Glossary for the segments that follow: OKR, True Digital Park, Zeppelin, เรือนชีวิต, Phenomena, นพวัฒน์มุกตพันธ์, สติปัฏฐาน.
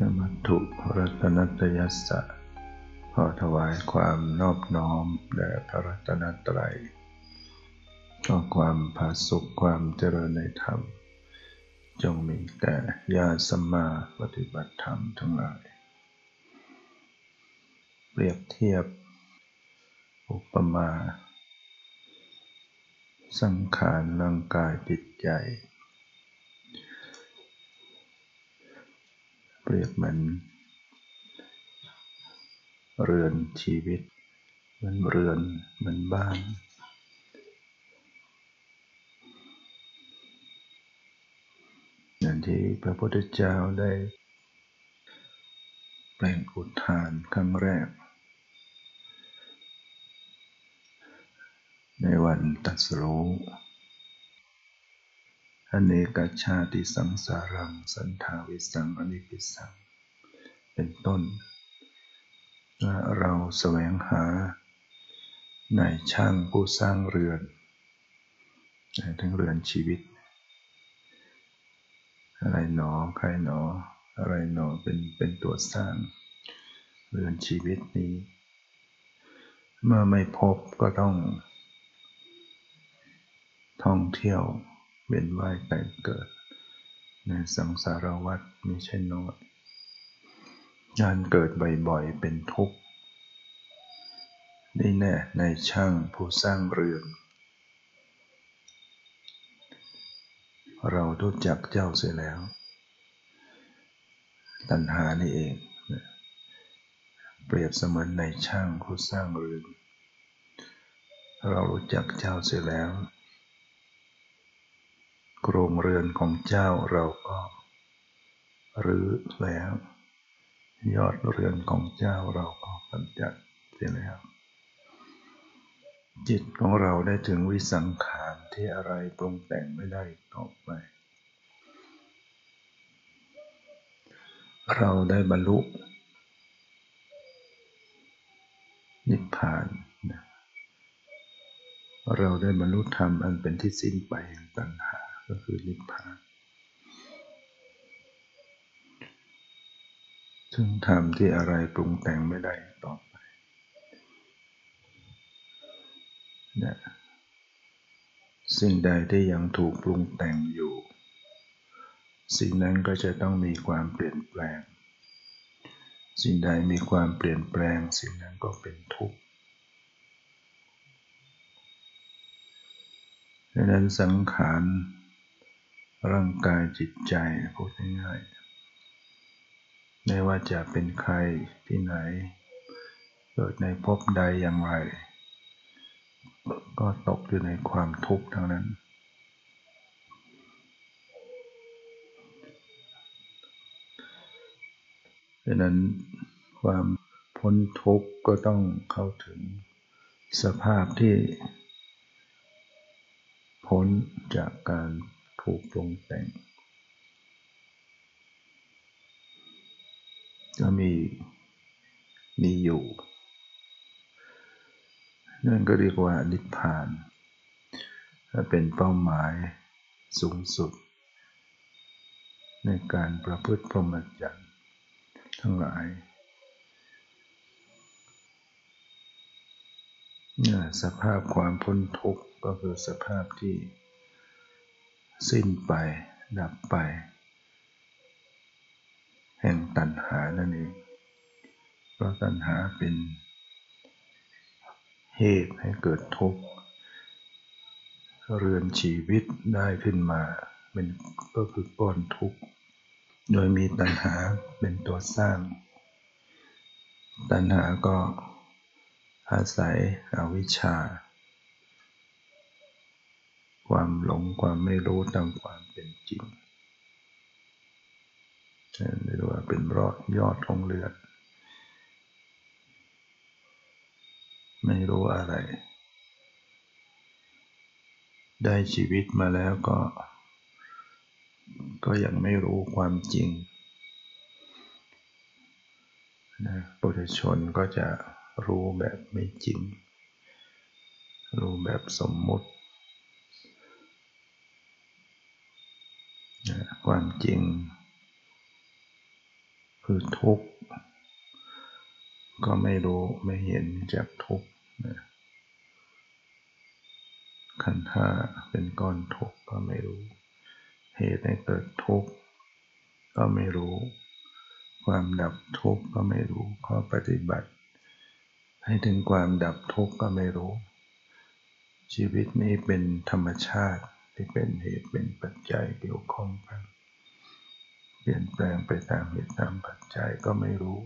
นมัตถุรัตนัตยัสสะขอถวายความนอบน้อมแด่พระรัตนตรัยขอความผาสุกความเจริญในธรรมจงมีแต่ญาติสัมมาปฏิบัติธรรมทั้งหลายเปรียบเทียบอุปมาสังขารร่างกายจิตใจเปรียบเหมือนเรือนชีวิตเหมือนเรือนเหมือนบ้านอย่างที่พระพุทธเจ้าได้เปล่งอุทานครั้งแรกในวันตรัสรู้อเนกชาติสังสารังสันทาวิสังอนิพิสังเป็นต้นและเราแสวงหาในช่างผู้สร้างเรือนทั้งเรือนชีวิตอะไรหนอใครหนออะไรหนอเป็นตัวสร้างเรือนชีวิตนี้เมื่อไม่พบก็ต้องท่องเที่ยวเวียนว่ายตายเกิดในสังสารวัฏไม่ใช่น้อยการเกิดบ่อยๆเป็นทุกข์นี่แน่ในช่างผู้สร้างเรือนเรารู้จักเจ้าเสียแล้วตัณหานี่เองเปรียบเสมือนในช่างผู้สร้างเรือนเรารู้จักเจ้าเสียแล้วโครงเรือนของเจ้าเราก็รื้อแล้วยอดเรือนของเจ้าเราก็กำจัดเสียแล้วจิตของเราได้ถึงวิสังขารที่อะไรปรุงแต่งไม่ได้ต่อไปเราได้บรรลุนิพพานเราได้บรรลุธรรมอันเป็นที่สิ้นไปแห่งตัณหาก็คือนิพพานซึ่งธรรมที่อะไรปรุงแต่งไม่ได้ต่อไปนะสิ่งใดที่ยังถูกปรุงแต่งอยู่สิ่งนั้นก็จะต้องมีความเปลี่ยนแปลงสิ่งใดมีความเปลี่ยนแปลงสิ่งนั้นก็เป็นทุกข์ดังนั้นสังขารร่างกายจิตใจพูดง่ายๆไม่ว่าจะเป็นใครที่ไหนเกิดในภพใดอย่างไรก็ตกอยู่ในความทุกข์ทั้งนั้นดังนั้นความพ้นทุกข์ก็ต้องเข้าถึงสภาพที่พ้นจากการถูกปรุงแต่งก็มีอยู่นั่นก็เรียกว่านิพพานเป็นเป้าหมายสูงสุดในการประพฤติพรหมจรรย์ทั้งหลายสภาพความพ้นทุกข์ก็คือสภาพที่สิ้นไปดับไปแห่งตัณหานั่นเองเพราะตัณหาเป็นเหตุให้เกิดทุกข์เรือนชีวิตได้ขึ้นมาเป็นก็คือก้อนทุกข์โดยมีตัณหาเป็นตัวสร้างตัณหาก็อาศัยอวิชชาความหลงความไม่รู้ตามความเป็นจริงเรียกว่าเป็นยอดของเรือนไม่รู้อะไรได้ชีวิตมาแล้วก็ยังไม่รู้ความจริงนะปุถุชนก็จะรู้แบบไม่จริงรู้แบบสมมุติความจริง คือทุกข์ก็ไม่รู้ไม่เห็นจากทุกข์ขันธ์ห้าเป็นก้อนทุกข์ก็ไม่รู้เหตุให้เกิดทุกข์ก็ไม่รู้ความดับทุกข์ก็ไม่รู้ข้อปฏิบัติให้ถึงความดับทุกข์ก็ไม่รู้ชีวิตนี้เป็นธรรมชาติที่เป็นเหตุเป็นปัจจัยเกี่ยวข้องกันเปลี่ยนแปลงไปตามเหตุตามปัจจัยก็ไม่รู้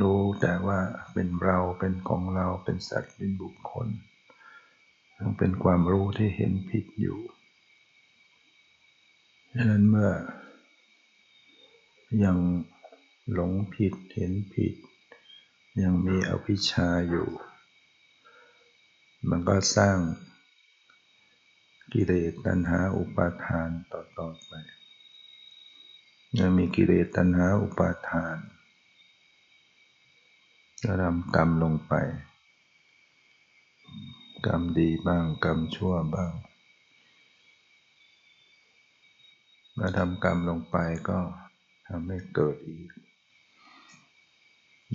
รู้แต่ว่าเป็นเราเป็นของเราเป็นสัตว์เป็นบุคคลต้องเป็นความรู้ที่เห็นผิดอยู่ฉะนั้นเมื่อยังหลงผิดเห็นผิดยังมีอวิชชาอยู่มันก็สร้างกิเลสตัณหาอุปาทานต่อๆไปยังมีกิเลสตัณหาอุปาทานก็ทำกรรมลงไปกรรมดีบ้างกรรมชั่วบ้างเมื่อทำกรรมลงไปก็ทำให้เกิดอีก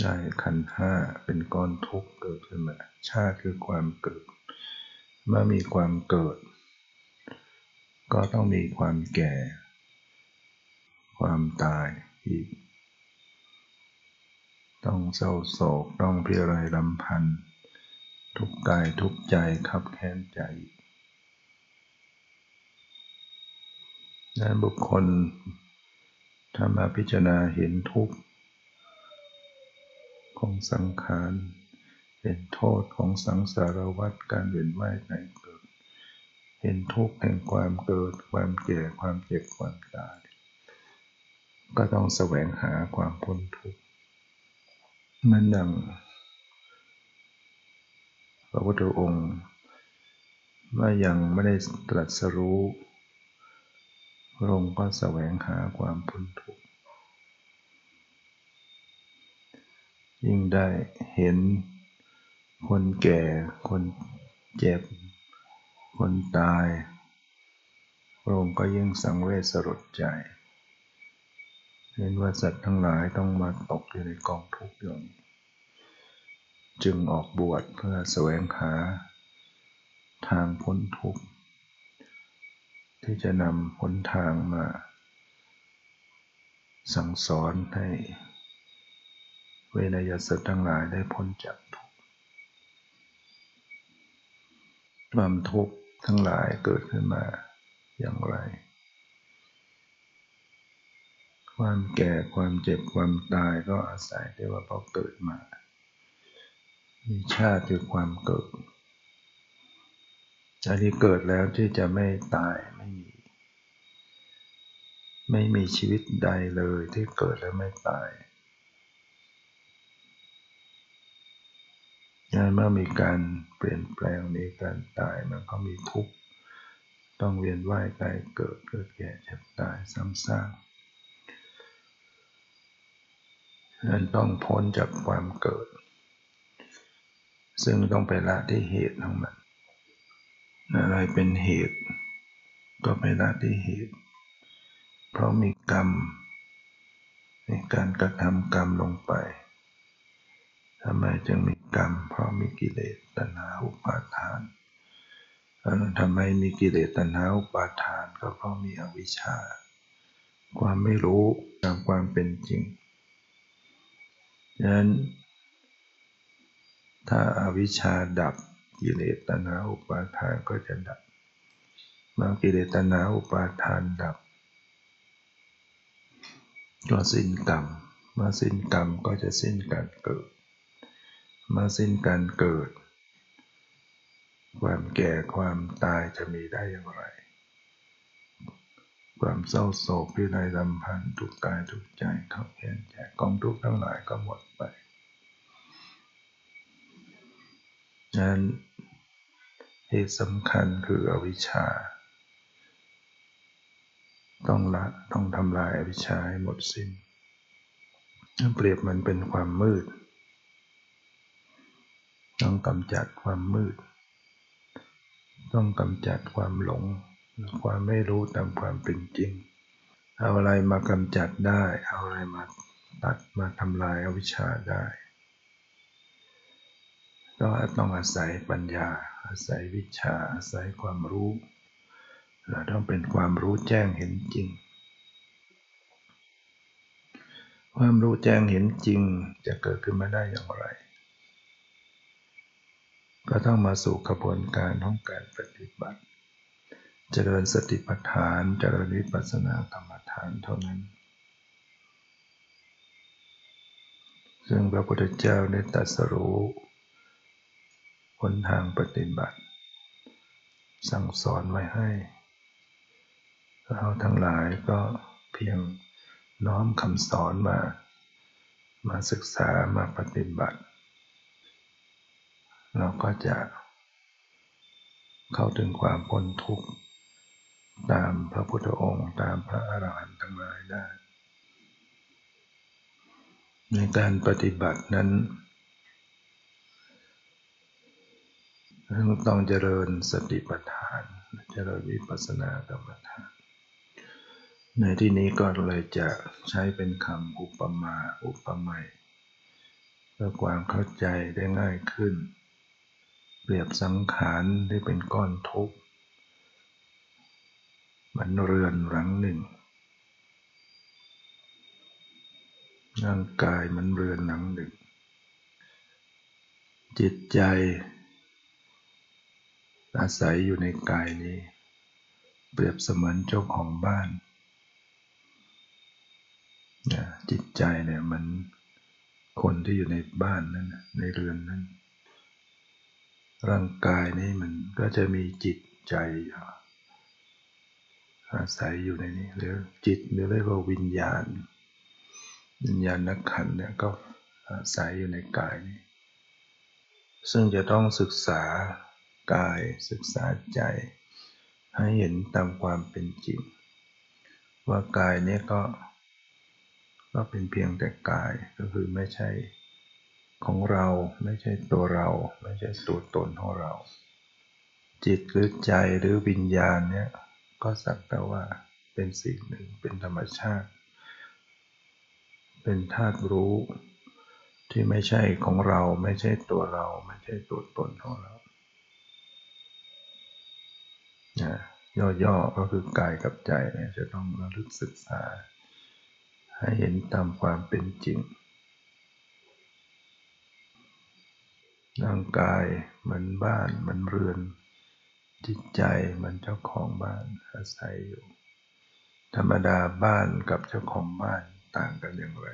ได้ขันธ์ห้าเป็นก้อนทุกข์เกิดขึ้นมาชาติคือความเกิดเมื่อมีความเกิดก็ต้องมีความแก่ความตายอีกต้องเศร้าโศกต้องพิไรรำพันทุกกายทุกใจคับแค้นใจนั้นบุคคลถ้ามาพิจารณาเห็นทุกข์ของสังขารเห็นโทษของสังสารวัฏการเวียนว่ายตายเกิดเห็นทุกข์แห่งความเกิดความแก่ความเจ็บความตายก็ต้องแสวงหาความพ้นทุกข์มันดังพระพุทธองค์เมื่อยังไม่ได้ตรัสรู้พระองค์ก็แสวงหาความพ้นทุกข์ยิ่งได้เห็นคนแก่คนเจ็บคนตายพระองค์ก็ยิ่งสังเวชสลดใจเห็นว่าสัตว์ทั้งหลายต้องมาตกอยู่ในกองทุกข์อย่างจึงออกบวชเพื่อแสวงหาทางพ้นทุกข์ที่จะนำหนทางมาสั่งสอนให้เวนยสัตว์ทั้งหลายได้พ้นจากทุกข์ความทุกข์ทั้งหลายเกิดขึ้นมาอย่างไรความแก่ความเจ็บความตายก็อาศัยที่ว่าพอเกิดมามีชาติคือความเกิดชาติที่เกิดแล้วที่จะไม่ตายไม่มีชีวิตใดเลยที่เกิดแล้วไม่ตายเมื่อมีการเปลี่ยนแปลงมีการตายมันก็มีทุกข์ต้องเวียนว่ายตายเกิดแก่เจ็บตายซ้ำซากนั้นต้องพ้นจากความเกิดซึ่งต้องไปละที่เหตุของมันอะไรเป็นเหตุก็ไปละที่เหตุเพราะมีกรรมในการกระทำกรรมลงไปทำไมจึงมีกรรมเพราะมีกิเลสตัณหาอุปาทานทำไมมีกิเลสตัณหาอุปาทานก็เพราะมีอวิชชาความไม่รู้ตามความเป็นจริงฉะนั้นถ้าอวิชชาดับกิเลสตัณหาอุปาทานก็จะดับเมื่อกิเลสตัณหาอุปาทานดับก็สิ้นกรรมเมื่อสิ้นกรรมก็จะสิ้นการเกิดเมื่อสิ้นการเกิดความแก่ความตายจะมีได้อย่างไรความเศร้าโศกพิไรรำพันทุกกายทุกใจขับแค้นใจกองทุกข์ทั้งหลายก็หมดไปฉะนั้นเหตุสำคัญคืออวิชชาต้องละต้องทำลายอวิชชาให้หมดสิ้นเปรียบมันเป็นความมืดต้องกำจัดความมืดต้องกำจัดความหลงความไม่รู้ตามความเป็นจริงเอาอะไรมากำจัดได้เอาอะไรมา ตัดมาทำลายอวิชชาได้ก็ต้องอาศัยปัญญาอาศัยวิชาอาศัยความรู้เราต้องเป็นความรู้แจ้งเห็นจริงความรู้แจ้งเห็นจริงจะเกิดขึ้นมาได้อย่างไรก็ต้องมาสู่กระบวนการของการปฏิบัติเจริญสติปัฏฐานเจริญวิปัสสนากรรมฐานเท่านั้นซึ่งพระพุทธเจ้าได้ตรัสรู้หนทางปฏิบัติสั่งสอนไว้ให้เราทั้งหลายก็เพียงน้อมคำสอนมาศึกษามาปฏิบัติเราก็จะเข้าถึงความพ้นทุกข์ตามพระพุทธองค์ตามพระอรหันต์ทั้งหลายได้ในการปฏิบัตินั้นต้องเจริญสติปัฏฐานเจริญวิปัสสนากรรมฐานในที่นี้ก็เลยจะใช้เป็นคำอุปมาอุปไมยเพื่อความเข้าใจได้ง่ายขึ้นเปรียบสังขารที่เป็นก้อนทุกข์เหมือนเรือนหลังหนึ่งร่างกายเหมือนเรือนหลังหนึ่งจิตใจอาศัยอยู่ในกายนี้เปรียบเสมือนเจ้าของบ้านจิตใจเนี่ยมันคนที่อยู่ในบ้านนั้นในเรือนนั้นร่างกายนี้มันก็จะมีจิตใจอาศัยอยู่ในนี้หรือจิตหรือเรียกว่าวิญญาณนักขันธ์เนี่ยก็อาศัยอยู่ในกายนี้ซึ่งจะต้องศึกษากายศึกษาใจให้เห็นตามความเป็นจริงว่ากายนี้ก็เป็นเพียงแต่กายก็คือไม่ใช่ของเราไม่ใช่ตัวเราไม่ใช่ตัวตนของเราจิตหรือใจหรือวิญญาณเนี่ยก็สักแต่ว่าเป็นสิ่งหนึ่งเป็นธรรมชาติเป็นธาตุรู้ที่ไม่ใช่ของเราไม่ใช่ตัวเราไม่ใช่ตัวตนของเราย่อๆก็คือกายกับใจเนี่ยจะต้องระลึกศึกษาให้เห็นตามความเป็นจริงร่างกายเหมือนบ้านเหมือนเรือนจิตใจเหมือนเจ้าของบ้านอาศัยอยู่ธรรมดาบ้านกับเจ้าของบ้านต่างกันอย่างไร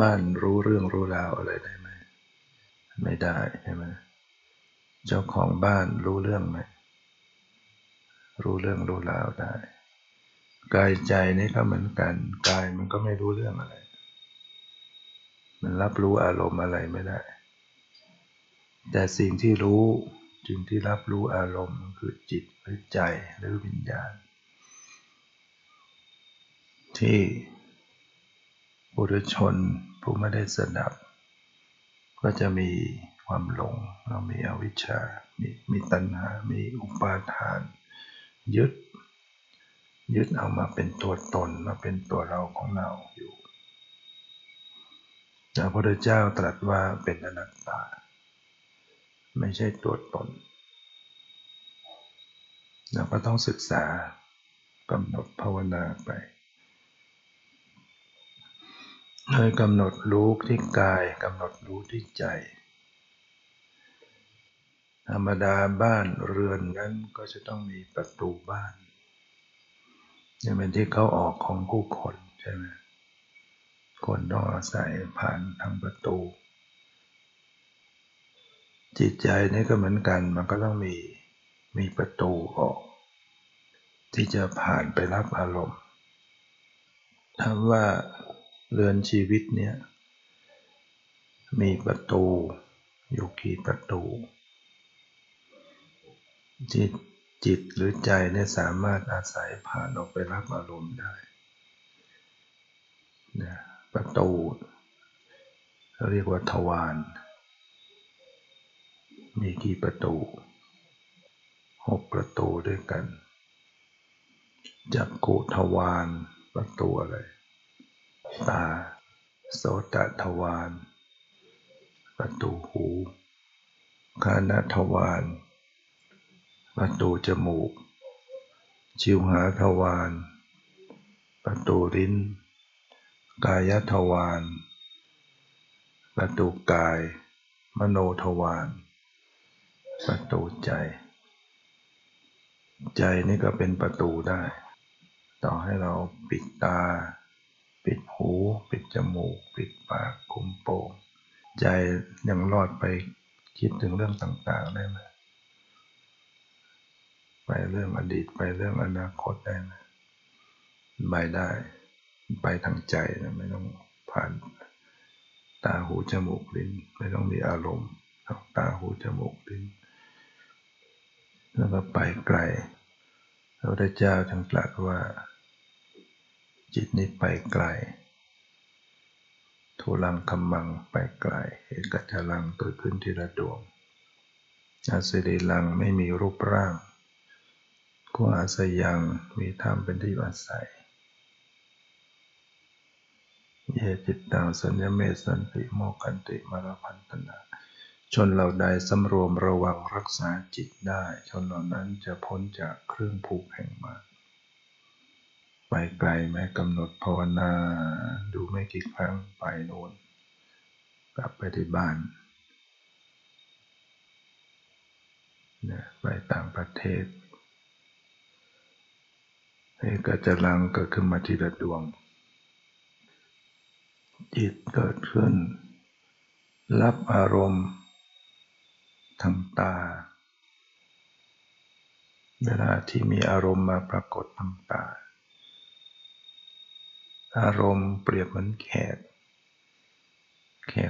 บ้านรู้เรื่องรู้ราวอะไรได้ไหมไม่ได้ใช่ไหมเจ้าของบ้านรู้เรื่องไหมรู้เรื่องรู้ราวได้กายใจนี่ก็เหมือนกันกายมันก็ไม่รู้เรื่องอะไรมันรับรู้อารมณ์อะไรไม่ได้แต่สิ่งที่รู้จึงที่รับรู้อารมณ์คือจิตหรือใจหรือวิญญาณที่ปุถุชนผู้ไม่ได้สดับก็จะมีความหลงเรามีอวิชชามีตัณหามีอุปาทานยึดเอามาเป็นตัวตนมาเป็นตัวเราของเราอยู่พระพุทธเจ้าตรัสว่าเป็นอนัตตาไม่ใช่ตัวตนเราก็ต้องศึกษากำหนดภาวนาไปโดยกำหนดรู้ที่กายกำหนดรู้ที่ใจธรรมดาบ้านเรือนนั้นก็จะต้องมีประตูบ้านนี่เป็นที่เข้าออกของผู้คนใช่ไหมคนต้องอาศัยผ่านทางประตูจิตใจนี่ก็เหมือนกันมันก็ต้องมีประตูออกที่จะผ่านไปรับอารมณ์ถามว่าเรือนชีวิตเนี่ยมีประตูอยู่กี่ประตูจิตหรือใจเนี่ยสามารถอาศัยผ่านออกไปรับอารมณ์ได้นะประตูเรียกว่าทวารมีกี่ประตู6ประตูด้วยกันจักขุทวาร ละตัวเลยตาโสตทวารประตูหูคานทวารประตูจมูกชิวหาทวารประตูลิ้นกายทวารประตูกายมโนทวารประตูใจใจนี่ก็เป็นประตูได้ต่อให้เราปิดตาปิดหูปิดจมูกปิดปากคุมโปงใจยังรอดไปคิดถึงเรื่องต่างๆได้ไหมไปเรื่องอดีตไปเรื่องอนาคตได้ไหมไม่ได้ไปทางใจนะไม่ต้องผ่านตาหูจมูกลิ้นไม่ต้องมีอารมณ์ทางตาหูจมูกลิ้นแล้วก็ไปไกลพระพุทธเจ้าจึงตรัสว่าจิตนี้ไปไกลทุลังคมังไปไกลเอกจลังเกิดขึ้นทีละดวงอาศัยดีลังไม่มีรูปร่างก็อาศัยยังมีธรรมเป็นที่อาศัยเยจิตตังสัญญเมสันติโมกันติมารพันตนาชนเหล่าใดสำรวมระวังรักษาจิตได้ชนเหล่านั้นจะพ้นจากเครื่องผูกแห่งมารไปไกลแม้กำหนดภาวนาดูไม่กี่ครั้งไปโน่นกลับไปที่บ้านไปต่างประเทศเอกจลังเกิดขึ้นมาทีละดวงจิตเกิดขึ้นรับอารมณ์ทางตาเวลาที่มีอารมณ์มาปรากฏทางตาอารมณ์เปรียบเหมือนแข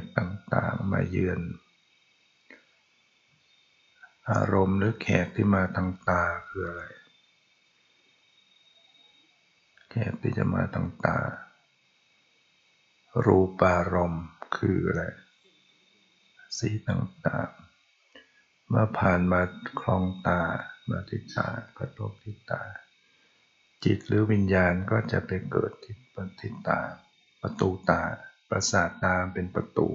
กต่างๆมาเยือนอารมณ์หรือแขกที่มาทางตาคืออะไรแขกที่จะมาทางตารูปารมณ์คืออะไรสีต่างๆมาผ่านมาคลองตามาที่ตากระทบที่ตาจิตหรือวิญญาณก็จะไปเกิดที่ตาประตูตาประสาทตาเป็นประตู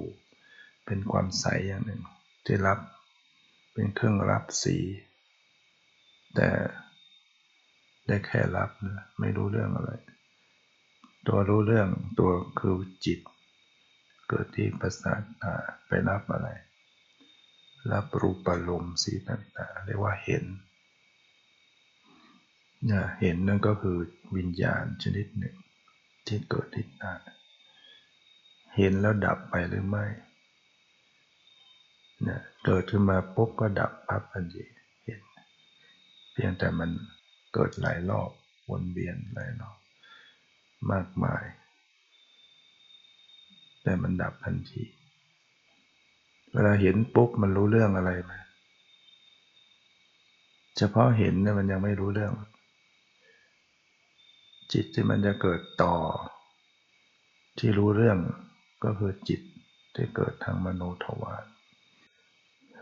เป็นความใสอย่างหนึ่งที่รับเป็นเครื่องรับสีแต่ได้แค่รับนะไม่รู้เรื่องอะไรตัวรู้เรื่องตัวคือจิตเกิดที่ประสาทตาไปรับอะไรรับรูปอารมณ์สีต่างๆเรียกว่าเห็นเนี่ยเห็นนั่นก็คือวิญญาณชนิดหนึ่งที่เกิดที่ตาเห็นแล้วดับไปหรือไม่เนี่ยเกิดขึ้นมาปุ๊บก็ดับปั๊บทันทีเห็นเพียงแต่มันเกิดหลายรอบวนเวียนหลายรอบมากมายแต่มันดับทันทีเวลาเห็นปุ๊บมันรู้เรื่องอะไรไหมเฉพาะเห็นเนี่ยมันยังไม่รู้เรื่องจิตที่มันจะเกิดต่อที่รู้เรื่องก็คือจิตที่เกิดทางมโนทวาร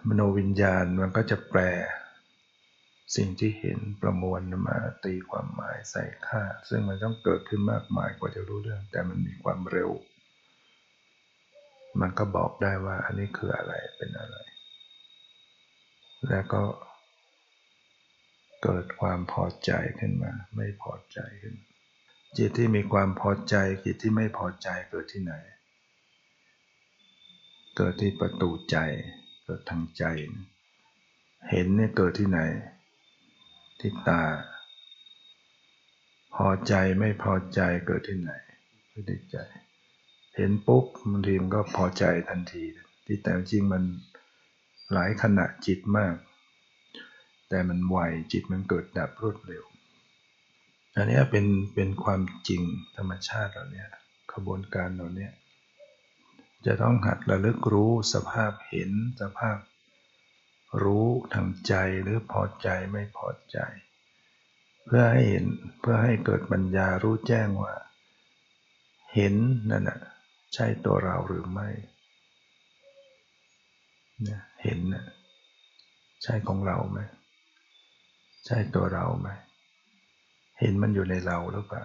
มโนวิญญาณมันก็จะแปลสิ่งที่เห็นประมวลมาตีความหมายใส่ค่าซึ่งมันต้องเกิดขึ้นมากมายกว่าจะรู้เรื่องแต่มันมีความเร็วมันก็บอกได้ว่าอันนี้คืออะไรเป็นอะไรแล้วก็เกิดความพอใจขึ้นมาไม่พอใจขึ้นจิตที่มีความพอใจจิตที่ไม่พอใจเกิดที่ไหนเกิดที่ประตูใจเกิดทางใจเห็นเนี่ยเกิดที่ไหนที่ตาพอใจไม่พอใจเกิดที่ไหนเกิดที่ใจเห็นปุ๊บบางทีมันก็พอใจทันทีที่แต่จริงมันหลายขณะจิตมากแต่มันไวจิตมันเกิดดับรวดเร็วอันนี้เป็นความจริงธรรมชาติเหล่านี้ขบวนการเหล่านี้จะต้องหัดระลึกรู้สภาพเห็นสภาพรู้ทางใจหรือพอใจไม่พอใจเพื่อให้เห็นเพื่อให้เกิดปัญญารู้แจ้งว่าเห็นนั่นน่ะใช่ตัวเราหรือไม่นะเห็นน่ะใช่ของเราไหมใช่ตัวเราไหมเห็นมันอยู่ในเราหรือเปล่า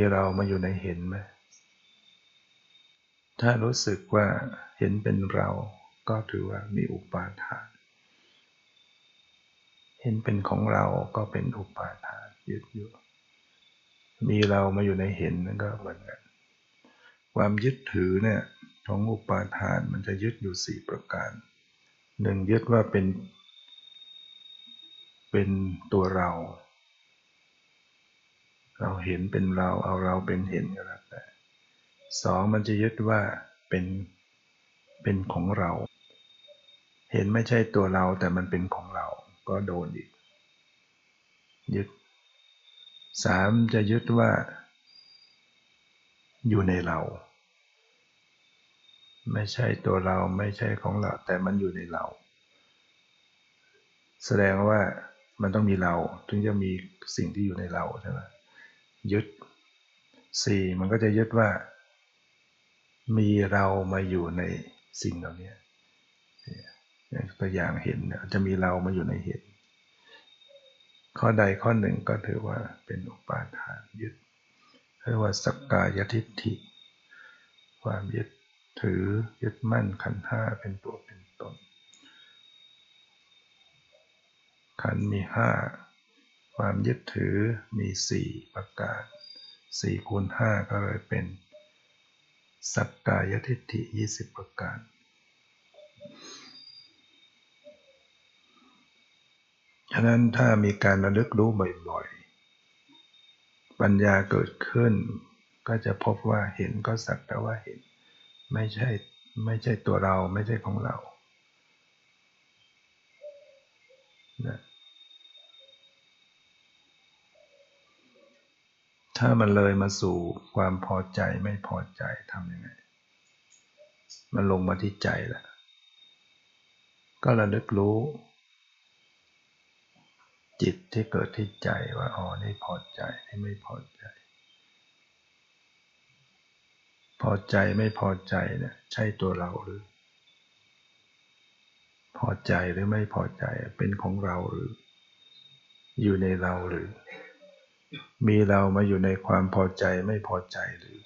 มีเรามาอยู่ในเห็นไหมถ้ารู้สึกว่าเห็นเป็นเราก็ถือว่ามีอุปาทานเห็นเป็นของเราก็เป็นอุปาทานยึดอยู่มีเรามาอยู่ในเห็นนั่นก็เหมือนกันความยึดถือเนี่ยของอุปาทานมันจะยึดอยู่สี่ประการหนึ่งยึดว่าเป็นตัวเราเราเห็นเป็นเราเอาเราเป็นเห็นก็แล้วแต่สองมันจะยึดว่าเป็นของเราเห็นไม่ใช่ตัวเราแต่มันเป็นของเราก็โดนอีกยึดสามจะยึดว่าอยู่ในเราไม่ใช่ตัวเราไม่ใช่ของเราแต่มันอยู่ในเราแสดงว่ามันต้องมีเราถึงจะมีสิ่งที่อยู่ในเราใช่ไหมยึดสี่มันก็จะยึดว่ามีเรามาอยู่ในสิ่งเหล่านี้ตัวอย่างเห็นจะมีเรามาอยู่ในเห็นข้อใดข้อหนึ่งก็ถือว่าเป็นอุปาทานยึดเรียกว่าสักกายทิฏฐิความยึดถือยึดมั่นขันธ์ห้าเป็นตัวเป็นตนขันธ์มีห้าความยึดถือมีสี่ประการสี่คูณห้าก็เลยเป็นสักกายทิฏฐิ20ประการฉะนั้นถ้ามีการระลึกรู้บ่อยๆปัญญาเกิดขึ้นก็จะพบว่าเห็นก็สักแต่ว่าเห็นไม่ใช่ตัวเราไม่ใช่ของเรานะถ้ามันเลยมาสู่ความพอใจไม่พอใจทำยังไงมันลงมาที่ใจแล้วก็ระลึกรู้จิตที่เกิดที่ใจว่าอ๋อนี่พอใจนี่ไม่พอใจพอใจไม่พอใจเนี่ยใช่ตัวเราหรือพอใจหรือไม่พอใจเป็นของเราหรืออยู่ในเราหรือมีเรามาอยู่ในความพอใจไม่พอใจหรือ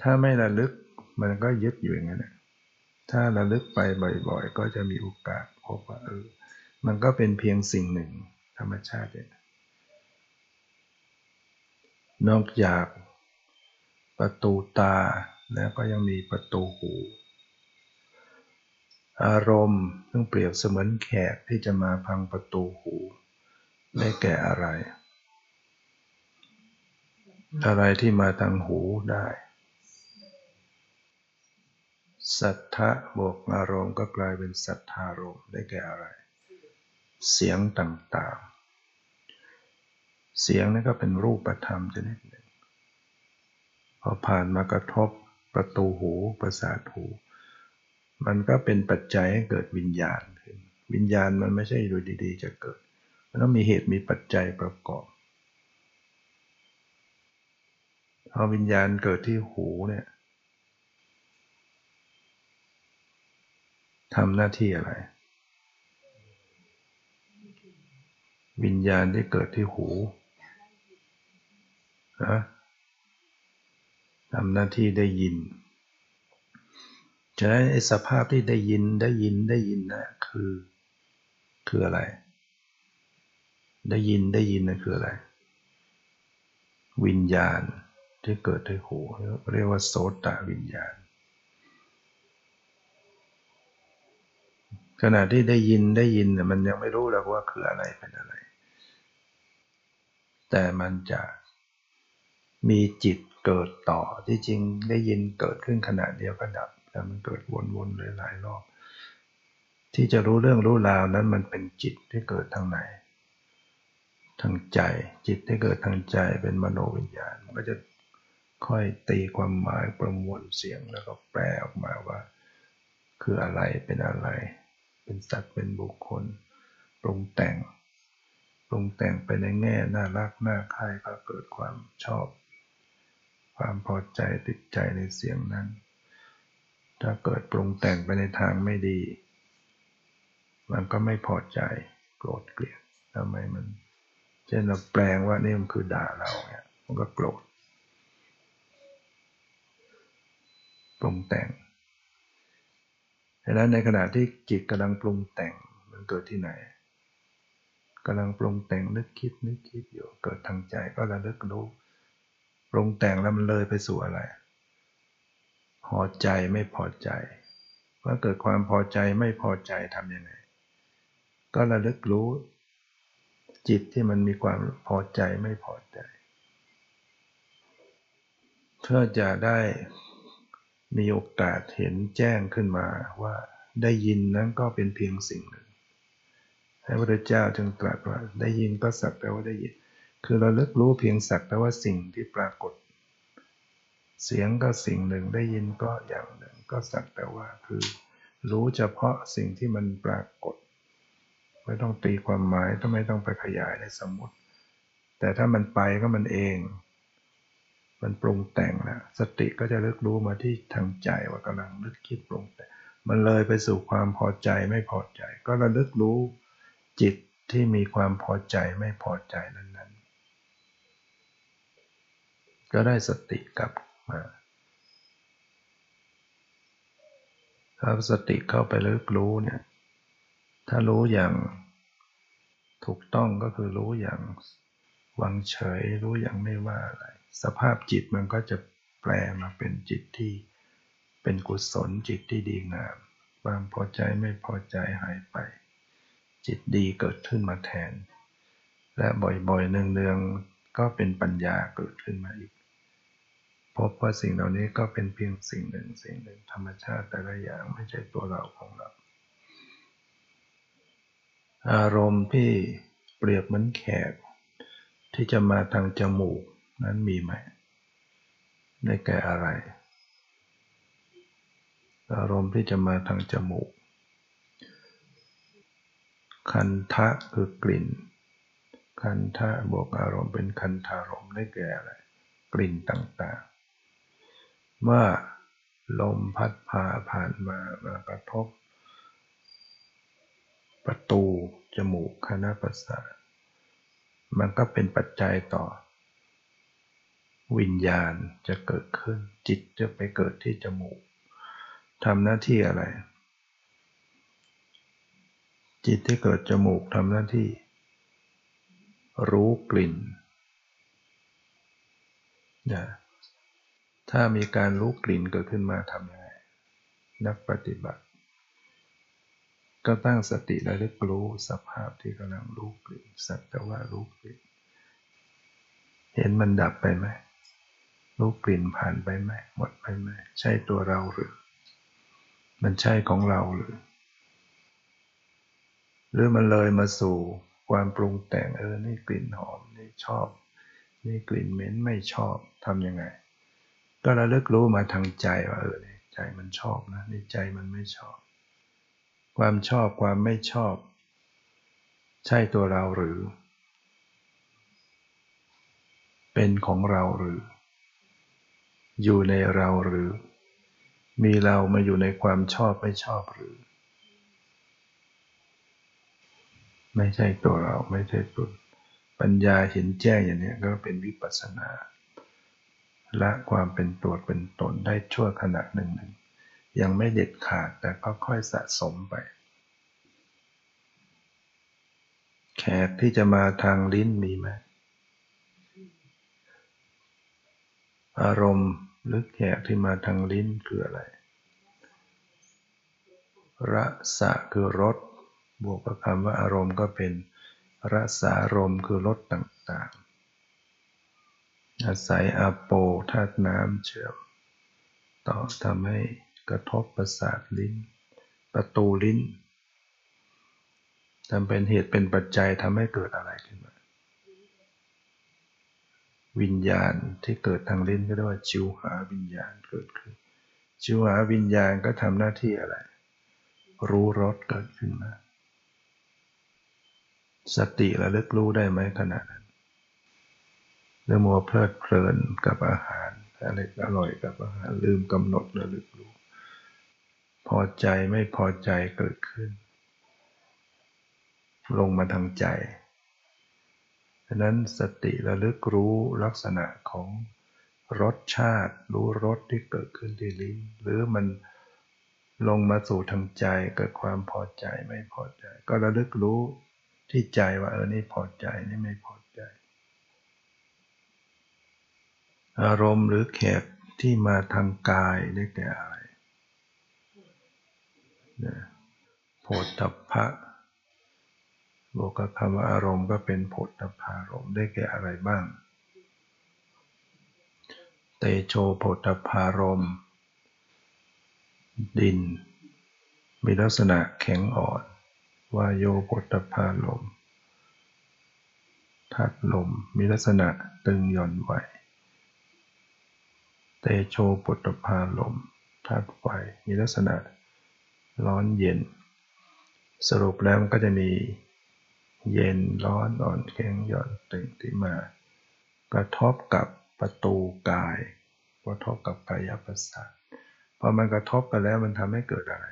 ถ้าไม่ระลึกมันก็ยึดอยู่อย่างนั้นถ้าระลึกไปบ่อยๆก็จะมีโอกาสพบว่ามันก็เป็นเพียงสิ่งหนึ่งธรรมชาติเนี่ยนอกจากประตูตาแล้วก็ยังมีประตูหูอารมณ์ซึ่งเปรียบเสมือนแขกที่จะมาพังประตูหูได้แก่อะไรอะไรที่มาทางหูได้สัทธะบวกอารมณ์ก็กลายเป็นสัทธารมณ์ได้แก่อะไรเสียงต่างๆเสียงนี่ก็เป็นรูปธรรมชนิดหนึ่งพอผ่านมากระทบประตูหูประสาทหูมันก็เป็นปัจจัยให้เกิดวิญญาณขึ้นวิญญาณมันไม่ใช่อยู่ดีๆจะเกิดมันต้องมีเหตุมีปัจจัยประกอบพอวิญญาณเกิดที่หูเนี่ยทำหน้าที่อะไรวิญญาณที่เกิดที่หูนะทำหน้าที่ได้ยินฉะนั้นไอ้สภาพที่ได้ยินนะคืออะไรได้ยินนะคืออะไรวิญญาณที่เกิดที่หูเรียกว่าโสตวิญญาณขณะที่ได้ยินเนี่ยมันยังไม่รู้หรอกว่าคืออะไรเป็นอะไรแต่มันจะมีจิตเกิดต่อที่จริงได้ยินเกิดขึ้นขณะเดียวก็ดับแล้วมันเกิดวนๆหลายๆรอบที่จะรู้เรื่องรู้ราวนั้นมันเป็นจิตที่เกิดทางไหนทางใจจิตที่เกิดทางใจเป็นมโนวิญญาณมันก็จะค่อยตีความหมายประมวลเสียงแล้วก็แปลออกมาว่าคืออะไรเป็นอะไรเป็นสัตว์เป็นบุคคลปรุงแต่งไปในแง่น่ารักน่าใคร่ก็เกิดความชอบความพอใจติดใจในเสียงนั้นถ้าเกิดปรุงแต่งไปในทางไม่ดีมันก็ไม่พอใจโกรธเกลียดทำไมมัน เช่นเราแปลงว่านี่มันคือด่าเราเนี่ยมันก็โกรธปรุงแต่งแล้วในขณะที่จิตกำลังปรุงแต่งมันเกิดที่ไหนกำลังปรุงแต่งนึกคิดอยู่เกิดทางใจก็ระลึกรู้ปรุงแต่งแล้วมันเลยไปสู่อะไรพอใจไม่พอใจเมื่อเกิดความพอใจไม่พอใจทำยังไงก็ระลึกรู้จิตที่มันมีความพอใจไม่พอใจเพื่อจะได้มีโอกาสเห็นแจ้งขึ้นมาว่าได้ยินนั้นก็เป็นเพียงสิ่งหนึ่งพระพุทธเจ้าจึงตรัสว่าได้ยินก็สักแต่ว่าได้ยินคือเราเลิกรู้เพียงสักแต่ว่าสิ่งที่ปรากฏเสียงก็สิ่งหนึ่งได้ยินก็อย่างหนึ่งก็สักแต่ว่าคือรู้เฉพาะสิ่งที่มันปรากฏไม่ต้องตีความหมายไม่ต้องไปขยายในสมมติแต่ถ้ามันไปก็มันเองมันปรุงแต่งแล้วสติก็จะเลิกรู้มาที่ทางใจว่ากำลังนึกคิดปรุงแต่งมันเลยไปสู่ความพอใจไม่พอใจก็ระลึกรู้จิตที่มีความพอใจไม่พอใจนั้นๆก็ได้สติกลับมาถ้าสติเข้าไประลึกรู้เนี่ยถ้ารู้อย่างถูกต้องก็คือรู้อย่างวางเฉยรู้อย่างไม่ว่าอะไรสภาพจิตมันก็จะแปลมาเป็นจิตที่เป็นกุศลจิตที่ดีงามความพอใจไม่พอใจหายไปจิตดีเกิดขึ้นมาแทนและบ่อยๆเนืองๆก็เป็นปัญญาเกิดขึ้นมาอีกพบว่าสิ่งเหล่านี้ก็เป็นเพียงสิ่งหนึ่งธรรมชาติแต่ละอย่างไม่ใช่ตัวเราของเราอารมณ์ที่เปรียบเหมือนแขกที่จะมาทางจมูกนั้นมีไหมได้แก่อะไรอารมณ์ที่จะมาทางจมูกคันทะคือกลิ่นคันทะบวกอารมณ์เป็นคันธารมณ์ได้แก่อะไรกลิ่นต่างๆเมื่อลมพัดพาผ่านมากระทบประตูจมูกคณประสาทมันก็เป็นปัจจัยต่อวิญญาณจะเกิดขึ้นจิตจะไปเกิดที่จมูกทำหน้าที่อะไรจิตที่เกิดจมูกทำหน้าที่รู้กลิ่นนะถ้ามีการรู้กลิ่นเกิดขึ้นมาทำยังไงนักปฏิบัติก็ตั้งสติระลึกรู้สภาพที่กำลังรู้กลิ่นสักแต่ว่ารู้กลิ่นเห็นมันดับไปไหมรู้กลิ่นผ่านไปไหมหมดไปไหมใช่ตัวเราหรือมันใช่ของเราหรือมันเลยมาสู่ความปรุงแต่งนี่กลิ่นหอมนี่ชอบนี่กลิ่นเหม็นไม่ชอบทำยังไงก็ระลึกรู้มาทางใจว่านี่ใจมันชอบนะนี่ใจมันไม่ชอบความชอบความไม่ชอบใช่ตัวเราหรือเป็นของเราหรืออยู่ในเราหรือมีเรามาอยู่ในความชอบไม่ชอบหรือไม่ใช่ตัวเราไม่ใช่ตัวปัญญาเห็นแจ้งอย่างนี้ก็เป็นวิปัสสนาละความเป็นตัวเป็นตนได้ชั่วขณะหนึ่งยังไม่เด็ดขาดแต่ก็ค่อยสะสมไปแขกที่จะมาทางลิ้นมีไหมอารมณ์หรือแขกที่มาทางลิ้นคืออะไรรสะคือรสบวกกับคำว่าอารมณ์ก็เป็นรสารมณ์คือรสต่างๆอาศัยอาโปธาตุน้ำเชื่อมต่อทำให้กระทบประสาทลิ้นประตูลิ้นทำเป็นเหตุเป็นปัจจัยทำให้เกิดอะไรขึ้นมาวิญญาณที่เกิดทางลิ้นก็เรียกว่าชิวหาวิญญาณเกิดขึ้นชิวหาวิญญาณก็ทำหน้าที่อะไรรู้รสเกิดขึ้นมาสติระลึกรู้ได้ไหมขณะนั้นหรือมัวเพลิดเพลินกับอาหารอะไรอร่อยกับอาหารลืมกำหนดระลึกรู้พอใจไม่พอใจเกิดขึ้นลงมาทางใจ ะนั้นสติระลึกรู้ลักษณะของรสชาติรู้รสที่เกิดขึ้นที่ลิ้นหรือมันลงมาสู่ทางใจเกิดความพอใจไม่พอใจก็ระลึกรู้ที่ใจว่านี่พอใจนี่ไม่พอใจอารมณ์หรือแขกที่มาทางกายได้แก่อะไรโผฏฐัพพะโลกคำว่าอารมณ์ก็เป็นโผฏฐัพพารมณ์ได้แก่อะไรบ้างเตโชโผฏฐัพพารมณ์ดินมีลักษณะแข็งอ่อนวายโยโผฏฐัพพารมณ์ธาตุลมมีลักษณะตึงหย่อนไหวเตโชโผฏฐัพพารมณ์ธาตุไฟมีลักษณะร้อนเย็นสรุปแล้วก็จะมีเย็นร้อนอ่อนแข็งหย่อนตึงที่มากระทบกับประตูกายกระทบกับกายประสาทพอมันกระทบกันแล้วมันทำให้เกิดอะไร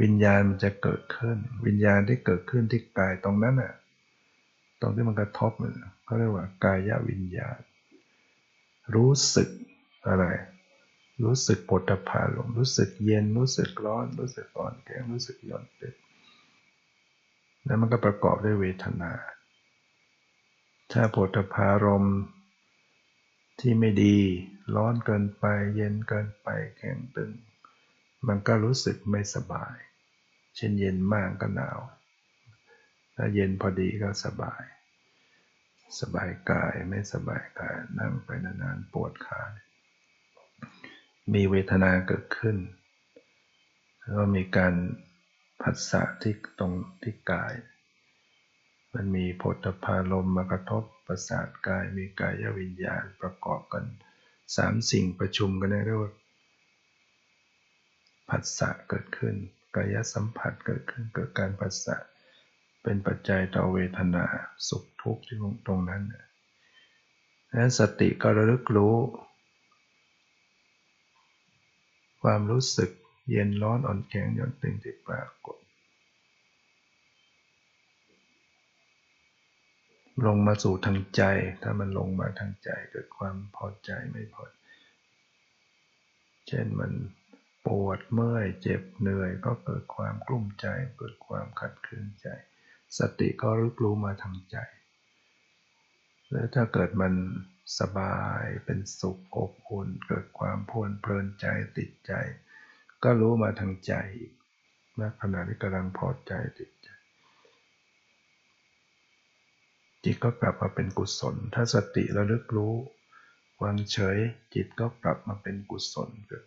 วิญญาณมันจะเกิดขึ้นวิญญาณที่เกิดขึ้นที่กายตรงนั้นน่ะตรงที่มันกระทบมันเขาเรียกว่ากายวิญญาณรู้สึกอะไรรู้สึกโผฏฐัพพารมณ์รู้สึกเย็นรู้สึกร้อนรู้สึกอ่อนแข็งรู้สึกหย่อนตึงแล้วมันก็ประกอบด้วยเวทนาถ้าโผฏฐัพพารมณ์ที่ไม่ดีร้อนเกินไปเย็นเกินไปแข็งตึงมันก็รู้สึกไม่สบายเช่นเย็นมากก็หนาวถ้าเย็นพอดีก็สบายสบายกายไม่สบายกายนั่งไปนานๆปวดขามีเวทนาเกิดขึ้นแล้วก็มีการผัสสะที่ตรงที่กายมันมีโผฏฐัพพารมณ์มากระทบประสาทกายมีกายวิญญาณประกอบกันสามสิ่งประชุมกันเรียกว่าผัสสะเกิดขึ้นกายสัมผัสเกิดขึ้นเกิดการผัสสะเป็นปัจจัยต่อเวทนาสุขทุกข์ที่ตรงนั้นนั้นสติก็ระลึกรู้ความรู้สึกเย็นร้อนอ่อนแข็งหย่อนตึงที่ปรากฏลงมาสู่ทางใจถ้ามันลงมาทางใจเกิดความพอใจไม่พอเช่นมันปวดเมื่อยเจ็บเหนื่อยก็เกิดความกลุ้มใจเกิดความขัดเคืองใจสติก็รู้มาทางใจแล้วถ้าเกิดมันสบายเป็นสุขอบอุ่นเกิดความเพลินใจติดใจก็รู้มาทางใจณขณะที่กำลังพอใจติดใจจิตก็กลับมาเป็นกุศลถ้าสติระลึกรู้วางเฉยจิตก็กลับมาเป็นกุศลเกิด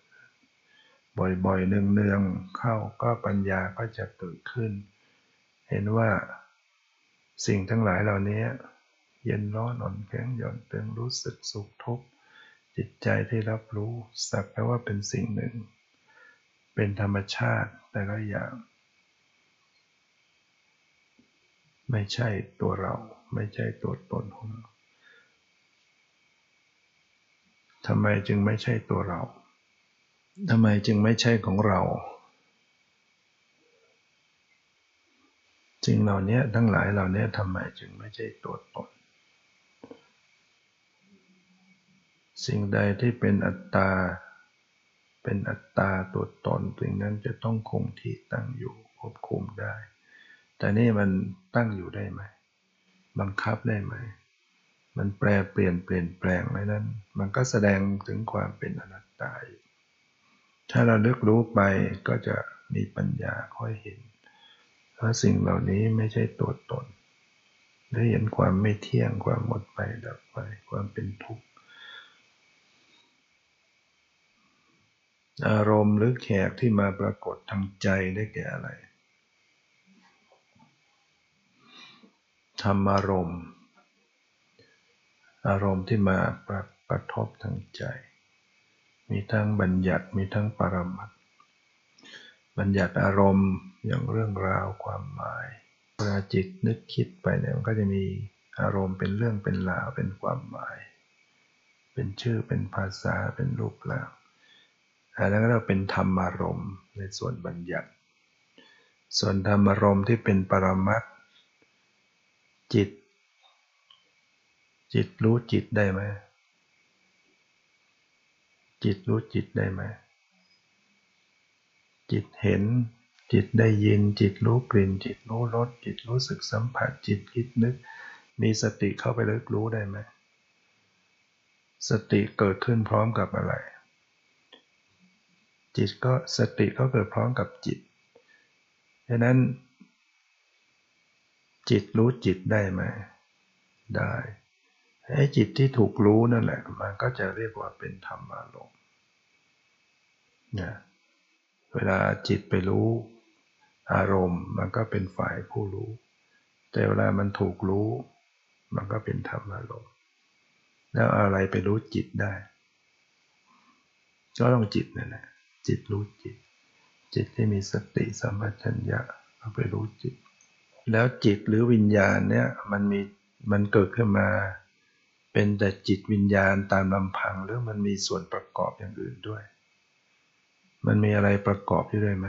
บ่อยๆเนืองๆเข้าก็ปัญญาก็จะเกิดขึ้นเห็นว่าสิ่งทั้งหลายเหล่านี้เย็นร้อนอ่อนแข็งหย่อนตึงรู้สึกสุขทุกข์จิตใจที่รับรู้สักแต่ว่าเป็นสิ่งหนึ่งเป็นธรรมชาติแต่ละอย่างไม่ใช่ตัวเราไม่ใช่ตัวตนของเราทำไมจึงไม่ใช่ตัวเราทำไมจึงไม่ใช่ของเราสิ่งเหล่านี้ทั้งหลายเหล่านี้ทำไมจึงไม่ใช่ตัวตนสิ่งใดที่เป็นอัตตาเป็นอัตตาตัวตนสิ่งนั้นจะต้องคงที่ตั้งอยู่ควบคุมได้แต่นี่มันตั้งอยู่ได้ไหมบังคับได้ไหมมันแปรเปลี่ยนเปลี่ยนแปลงไม่นั้นมันก็แสดงถึงความเป็นอนัตตาถ้าเราเลือกรู้ไปก็จะมีปัญญาค่อยเห็นว่าสิ่งเหล่านี้ไม่ใช่ตัวตนได้เห็นความไม่เที่ยงความหมดไปดับไปความเป็นทุกข์อารมณ์หรือแขกที่มาปรากฏทางใจได้แก่อะไรธรรมอารมณ์ที่มากระทบทางใจมีทั้งบัญญัติมีทั้งปรมัตถ์บัญญัติอารมณ์อย่างเรื่องราวความหมายเวลาจิตนึกคิดไปเนี่ยมันก็จะมีอารมณ์เป็นเรื่องเป็นราวเป็นความหมายเป็นชื่อเป็นภาษาเป็นรูปร่างแล้วก็เราเป็นธรรมอารมณ์ในส่วนบัญญัติส่วนธรรมอารมณ์ที่เป็นปรมัตถ์จิต จิตรู้จิตได้ไหมจิตรู้จิตได้ไหมจิตเห็นจิตได้ยินจิตรู้กลิ่นจิตรู้รสจิตรู้สึกสัมผัสจิตคิดนึกมีสติเข้าไประลึกรู้ได้ไหมสติเกิดขึ้นพร้อมกับอะไรจิตก็สติก็เกิดพร้อมกับจิตฉะนั้นจิตรู้จิตได้ไหมได้ไอ้จิตที่ถูกรู้นั่นแหละมันก็จะเรียกว่าเป็นธรรมารมณ์นะเวลาจิตไปรู้อารมณ์มันก็เป็นฝ่ายผู้รู้แต่เวลามันถูกรู้มันก็เป็นธรรมารมณ์แล้วอะไรไปรู้จิตได้ก็ต้องจิตนั่นแหละจิตรู้จิตจิตที่มีสติสัมปชัญญะก็ไปรู้จิตแล้วจิตหรือวิญญาณเนี่ยมันเกิดขึ้นมาเป็นแต่จิตวิญญาณตามลำพังหรือมันมีส่วนประกอบอย่างอื่นด้วยมันมีอะไรประกอบอยู่ด้วยไหม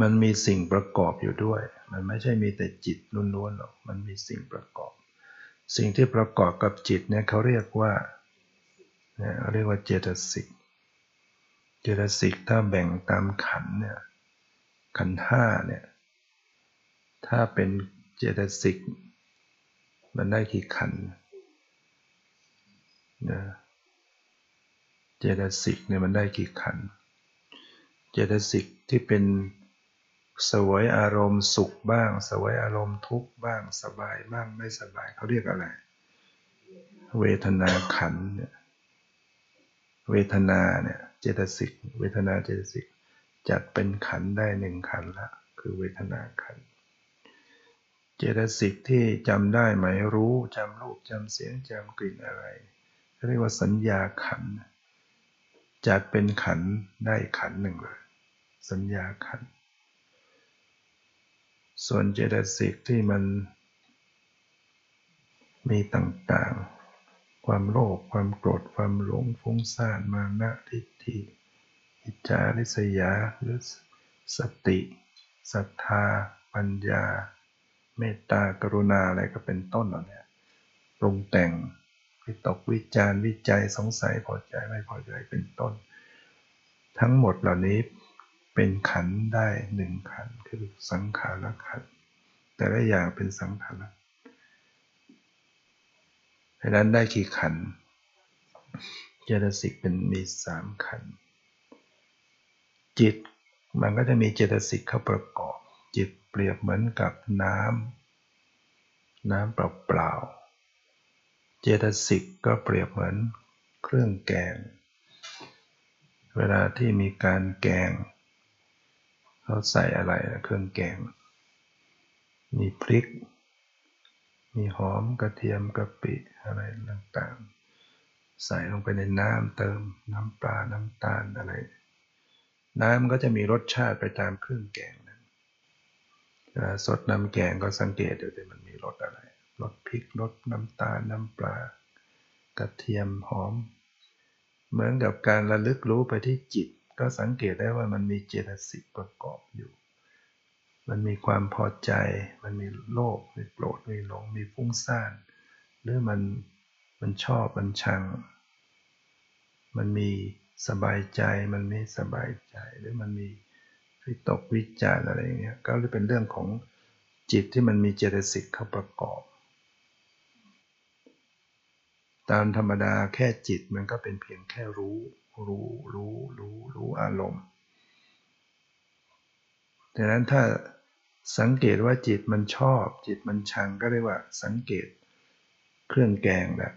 มันมีสิ่งประกอบอยู่ด้วยมันไม่ใช่มีแต่จิตล้วนๆหรอกมันมีสิ่งประกอบสิ่งที่ประกอบกับจิตเนี่ยเขาเรียกว่าเจตสิกถ้าแบ่งตามขันธ์เนี่ยขันธ์ห้าเนี่ยถ้าเป็นเจตสิกมันได้กี่ขันธ์นะเจตสิกเนี่ยมันได้กี่ขันธ์เจตสิกที่เป็นเสวยอารมณ์สุขบ้างเสวยอารมณ์ทุกข์บ้างสบายบ้างไม่สบายเขาเรียกอะไรเวทนาขันธ์เนี่ยเวทนาเนี่ยเจตสิกเวทนาเจตสิกจัดเป็นขันธ์ได้หนึ่งขันธ์ละคือเวทนาขันธ์เจตสิกที่จำได้หมายรู้จำรูปจำเสียงจำกลิ่นอะไรเรียกว่าสัญญาขันธ์จัดเป็นขันธ์ได้ขันธ์หนึ่งเลยสัญญาขันธ์ส่วนเจตสิกที่มันมีต่างๆความโลภความโกรธความหลงฟุ้งซ่านมานะทิฏฐิอิจฉาริษยาหรือสติศรัทธาปัญญาเมตตากรุณาอะไรก็เป็นต้นเหล่านี้ปรุงแต่งวิตกวิจารวิจัยสงสัยพอใจไม่พอใจเป็นต้นทั้งหมดเหล่านี้เป็นขันธ์ได้หนึ่งขันธ์คือสังขารขันธ์แต่ละอย่างเป็นสังขารดังนั้นได้กี่ขันธ์เจตสิกเป็นมีสามขันธ์จิตมันก็จะมีเจตสิกเข้าประกอบจิตเปรียบเหมือนกับน้ำเปล่าๆเจตสิกก็เปรียบเหมือนเครื่องแกงเวลาที่มีการแกงเขาใส่อะไรเครื่องแกงมีพริกมีหอมกระเทียมกะปิอะไรต่างๆใส่ลงไปในน้ำเติมน้ำปลาน้ำตาลอะไรน้ำก็จะมีรสชาติไปตามเครื่องแกงนั้นสดน้ำแกงก็สังเกตดูดิมันมีรสอะไรรสพริกรสน้ำตาลน้ำปลากระเทียมหอมเหมือนกับการระลึกรู้ไปที่จิตก็สังเกตได้ว่ามันมีเจตสิกประกอบอยู่มันมีความพอใจมันมีโลภมีโกรธมีหลงมีฟุ้งซ่านหรือมันชอบมันชังมันมีสบายใจมันไม่สบายใจหรือมันมีวิตกวิจารอะไรอย่างเงี้ยก็เลยเป็นเรื่องของจิตที่มันมีเจตสิกเข้าประกอบตามธรรมดาแค่จิตมันก็เป็นเพียงแค่รู้อารมณ์ดังนั้นถ้าสังเกตว่าจิตมันชอบจิตมันชังก็เรียกว่าสังเกตเครื่องแกงแหละ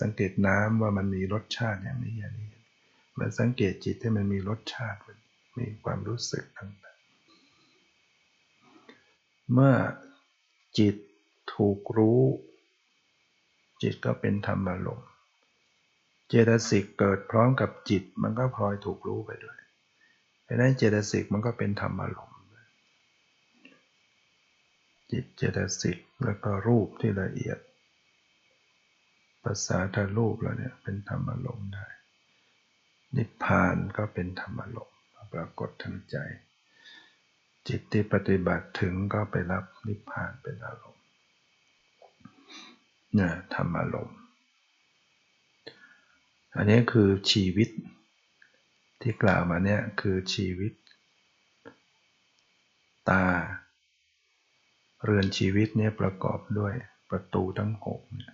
สังเกตน้ำว่ามันมีรสชาติอย่างนี้อย่างนี้มันสังเกตจิตที่มันมีรสชาติมีความรู้สึกต่างๆเมื่อจิตถูกรู้จิตก็เป็นธรรมารมณ์เจตสิกเกิดพร้อมกับจิตมันก็พลอยถูกรู้ไปด้วยดังนั้นเจตสิกมันก็เป็นธรรมารมณ์จิตเจตสิกแล้วก็รูปที่ละเอียดภาษาทารูปแล้วเนี่ยเป็นธรรมารมณ์ได้นิพพานก็เป็นธรรมารมณ์ปรากฏทางใจจิตที่ปฏิบัติถึงก็ไปรับนิพพานเป็นอารมณ์ นะธรรมอารมณ์อันนี้คือชีวิตที่กล่าวมาเนี่ยคือชีวิตตาเรือนชีวิตเนี่ยประกอบด้วยประตูทั้ง6เนี่ย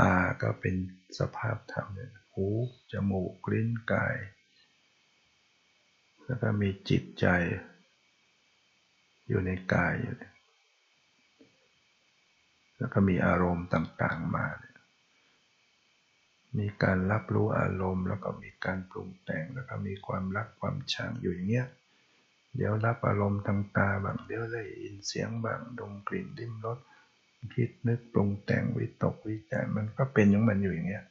ตาก็เป็นสภาพธรรมเนี่ยหูจมูกลิ้นกายแล้วก็มีจิตใจอยู่ในกายอยู่แล้วก็มีอารมณ์ต่างๆมามีการรับรู้อารมณ์แล้วก็มีการปรุงแต่งแล้วก็มีความรักความชังอยู่อย่างเงี้ยเดี๋ยวรับอารมณ์ทางตาบางเดี๋ยวได้ยินเสียงบางดมกลิ่นลิ้มรสคิดนึกปรุงแต่งวิตกวิจารมันก็เป็นอย่างมันอยู่อย่างเงี้ย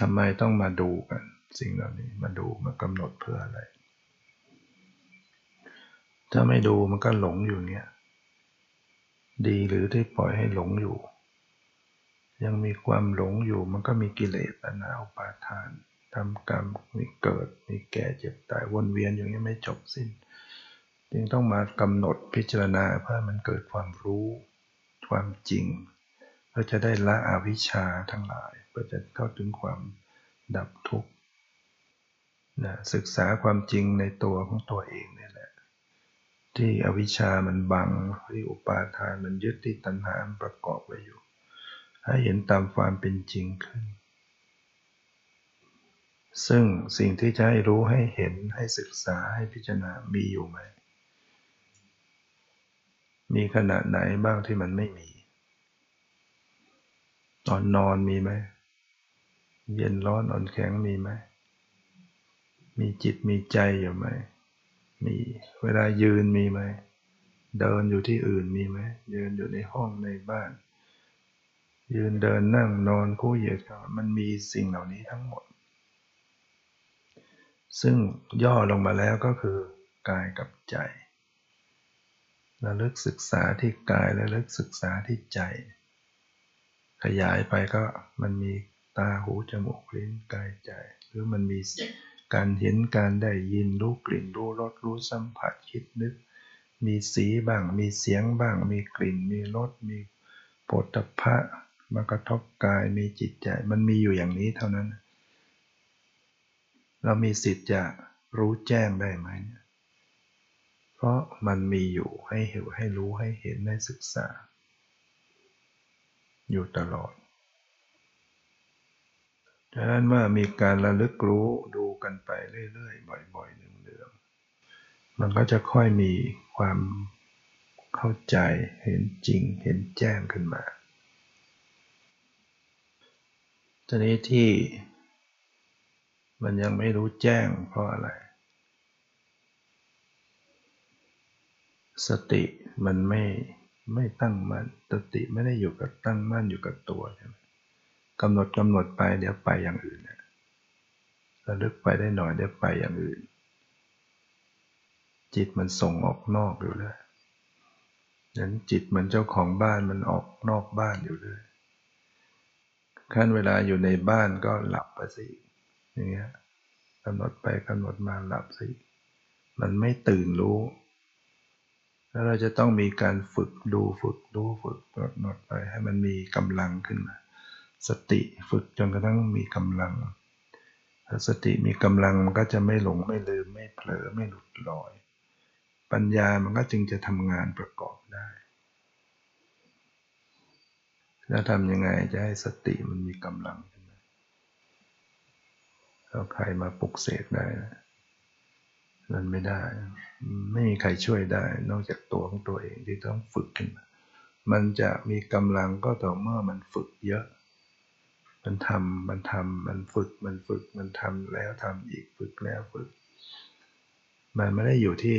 ทำไมต้องมาดูกันสิ่งเหล่านี้มาดูมากำหนดเพื่ออะไรถ้าไม่ดูมันก็หลงอยู่เงี้ยดีหรือได้ปล่อยให้หลงอยู่ยังมีความหลงอยู่มันก็มีกิเลสตัณหาอุปาทานทำกรรมมีเกิดมีแก่เจ็บตายวนเวียนอย่างนี้ไม่จบสิ้นจึงต้องมากำหนดพิจารณาเพื่อมันเกิดความรู้ความจริงเพื่อจะได้ละอวิชชาทั้งหลายเพื่อจะเข้าถึงความดับทุกข์นะศึกษาความจริงในตัวของตัวเองนี่แหละที่อวิชชามันบังที่อุปาทานมันยึดที่ตัณหาประกอบไว้อยู่ให้เห็นตามความเป็นจริงขึ้นซึ่งสิ่งที่จะให้รู้ให้เห็นให้ศึกษาให้พิจารณามีอยู่ไหมมีขณะไหนบ้างที่มันไม่มีตอนนอนมีไหมเย็นร้อนอ่อนแข็งมีไหมมีจิตมีใจอยู่ไหมมีเวลายืนมีไหมเดินอยู่ที่อื่นมีไหมยืนอยู่ในห้องในบ้านยืนเดินนั่งนอนคู่เหยียดมันมีสิ่งเหล่านี้ทั้งหมดซึ่งย่อลงมาแล้วก็คือกายกับใจระลึกศึกษาที่กายและระลึกศึกษาที่ใจขยายไปก็มันมีตาหูจมูกลิ้นกายใจหรือมันมีการเห็นการได้ยินรู้กลิ่นรู้รสรู้สัมผัสคิดนึกมีสีบ้างมีเสียงบ้างมีกลิ่นมีรสมีโผฏฐัพพะมากระทบกายมีจิตใจมันมีอยู่อย่างนี้เท่านั้นเรามีสิทธิ์จะรู้แจ้งได้ไหมเพราะมันมีอยู่ให้เห็นให้รู้ให้เห็นให้ศึกษาอยู่ตลอดดังนั้นเมื่อมีการระลึกรู้ดูกันไปเรื่อยๆบ่อยๆเนืองๆมันก็จะค่อยมีความเข้าใจเห็นจริงเห็นแจ้งขึ้นมาทีนี้ที่มันยังไม่รู้แจ้งเพราะอะไรสติมันไม่ตั้งมั่นสติไม่ได้อยู่กับตั้งมั่นอยู่กับตัวใช่ไหมกำหนดไปเดี๋ยวไปอย่างอื่นระลึกไปได้หน่อยเดี๋ยวไปอย่างอื่นจิตมันส่งออกนอกอยู่เลยนั้นจิตมันเจ้าของบ้านมันออกนอกบ้านอยู่เลยขั้นเวลาอยู่ในบ้านก็หลับไปสิอย่างเงี้ยกำหนดไปกำหนดมาหลับสิมันไม่ตื่นรู้แล้วเราจะต้องมีการฝึกดูฝึกรู้ฝึกกำหนดไปให้มันมีกำลังขึ้นมาสติฝึกจนกระทั่งมีกำลังถ้าสติมีกำลังมันก็จะไม่หลงไม่ลืมไม่เผลอไม่หลุดลอยปัญญามันก็จึงจะทำงานประกอบได้แล้วทำยังไงจะให้สติมันมีกำลังแล้วใครมาปลุกเสกได้นะมันไม่ได้ไม่มีใครช่วยได้นอกจากตัวของตัวเองที่ต้องฝึกขึ้นมันจะมีกำลังก็ต่อเมื่อมันฝึกเยอะมันทำมันฝึกมันทำแล้วทำอีกฝึกแล้วฝึกมันไม่ได้อยู่ที่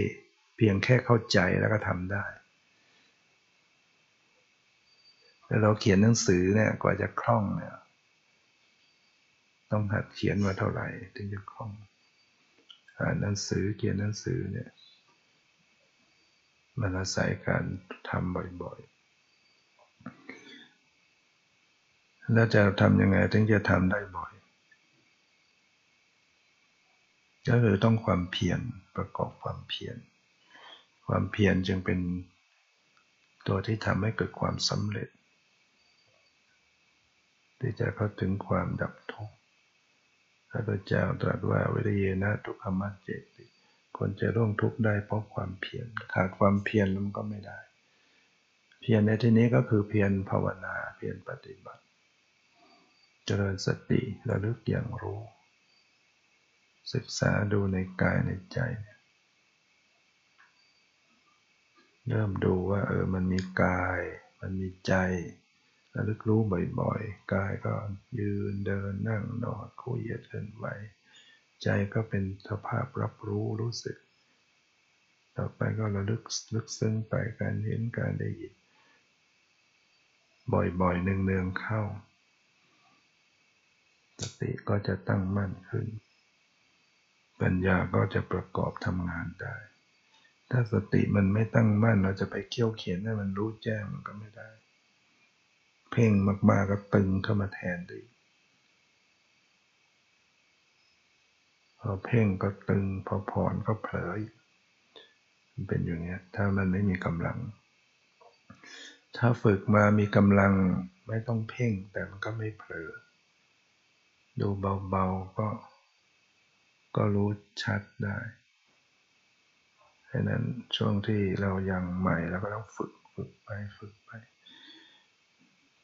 เพียงแค่เข้าใจแล้วก็ทำได้แล้วเราเขียนหนังสือเนี่ยกว่าจะคล่องเนี่ยต้องหัดเขียนมาเท่าไหร่ถึงจะคล่องอ่านหนังสือเขียนหนังสือเนี่ยมันอาศัยการทำบ่อยๆแล้วจะทำยังไงถึงจะทำได้บ่อยก็คือต้องความเพียรประกอบความเพียรจึงเป็น ตัวที่ทำให้เกิดความสำเร็จที่จะเข้าถึงความดับทุกข์พระพุทธเจ้าตรัสว่าวิริยนะทุกขมัจเจติคนจะร่วงทุกข์ได้เพราะความเพียรขาดความเพียรมันก็ไม่ได้เพียรในที่นี้ก็คือเพียรภาวนาเพียรปฏิบัติเจริญสติระลึกอย่างรู้ศึกษาดูในกายในใจเริ่มดูว่ามันมีกายมันมีใจระลึกรู้บ่อยๆกายก็ยืนเดินนั่งนอนคู่เหยียดเคลื่อนไหวใจก็เป็นสภาพรับรู้รู้สึกต่อไปก็ระลึกลึกซึ้งไปการเห็นการได้ยินบ่อยๆเนืองๆเข้าสติก็จะตั้งมั่นขึ้นปัญญาก็จะประกอบทำงานได้ถ้าสติมันไม่ตั้งมั่นเราจะไปเคี่ยวเขียนให้มันรู้แจ้งมันก็ไม่ได้เพ่งมากๆก็ตึงเข้ามาแทนดิพอเพ่งก็ตึงพอผ่อนก็เผลอมันเป็นอย่างนี้ถ้ามันไม่มีกำลังถ้าฝึกมามีกำลังไม่ต้องเพ่งแต่มันก็ไม่เผลอดูเบาๆก็รู้ชัดได้ดังนั้นช่วงที่เรายังใหม่เราก็ต้องฝึกไป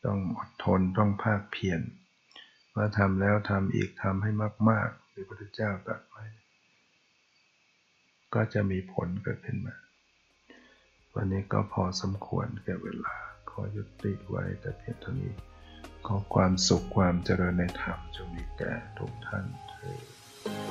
ต้องอดทนต้องภาคเพียรว่าทำแล้วทำอีกทำให้มากๆหรือพระพุทธเจ้าตรัสไว้ก็จะมีผลเกิดขึ้นมาวันนี้ก็พอสมควรแก่เวลาขอยุติไว้แต่เพียงเท่านี้ขอความสุขความเจริญในธรรมจงมีแก่ทุกท่านเถิด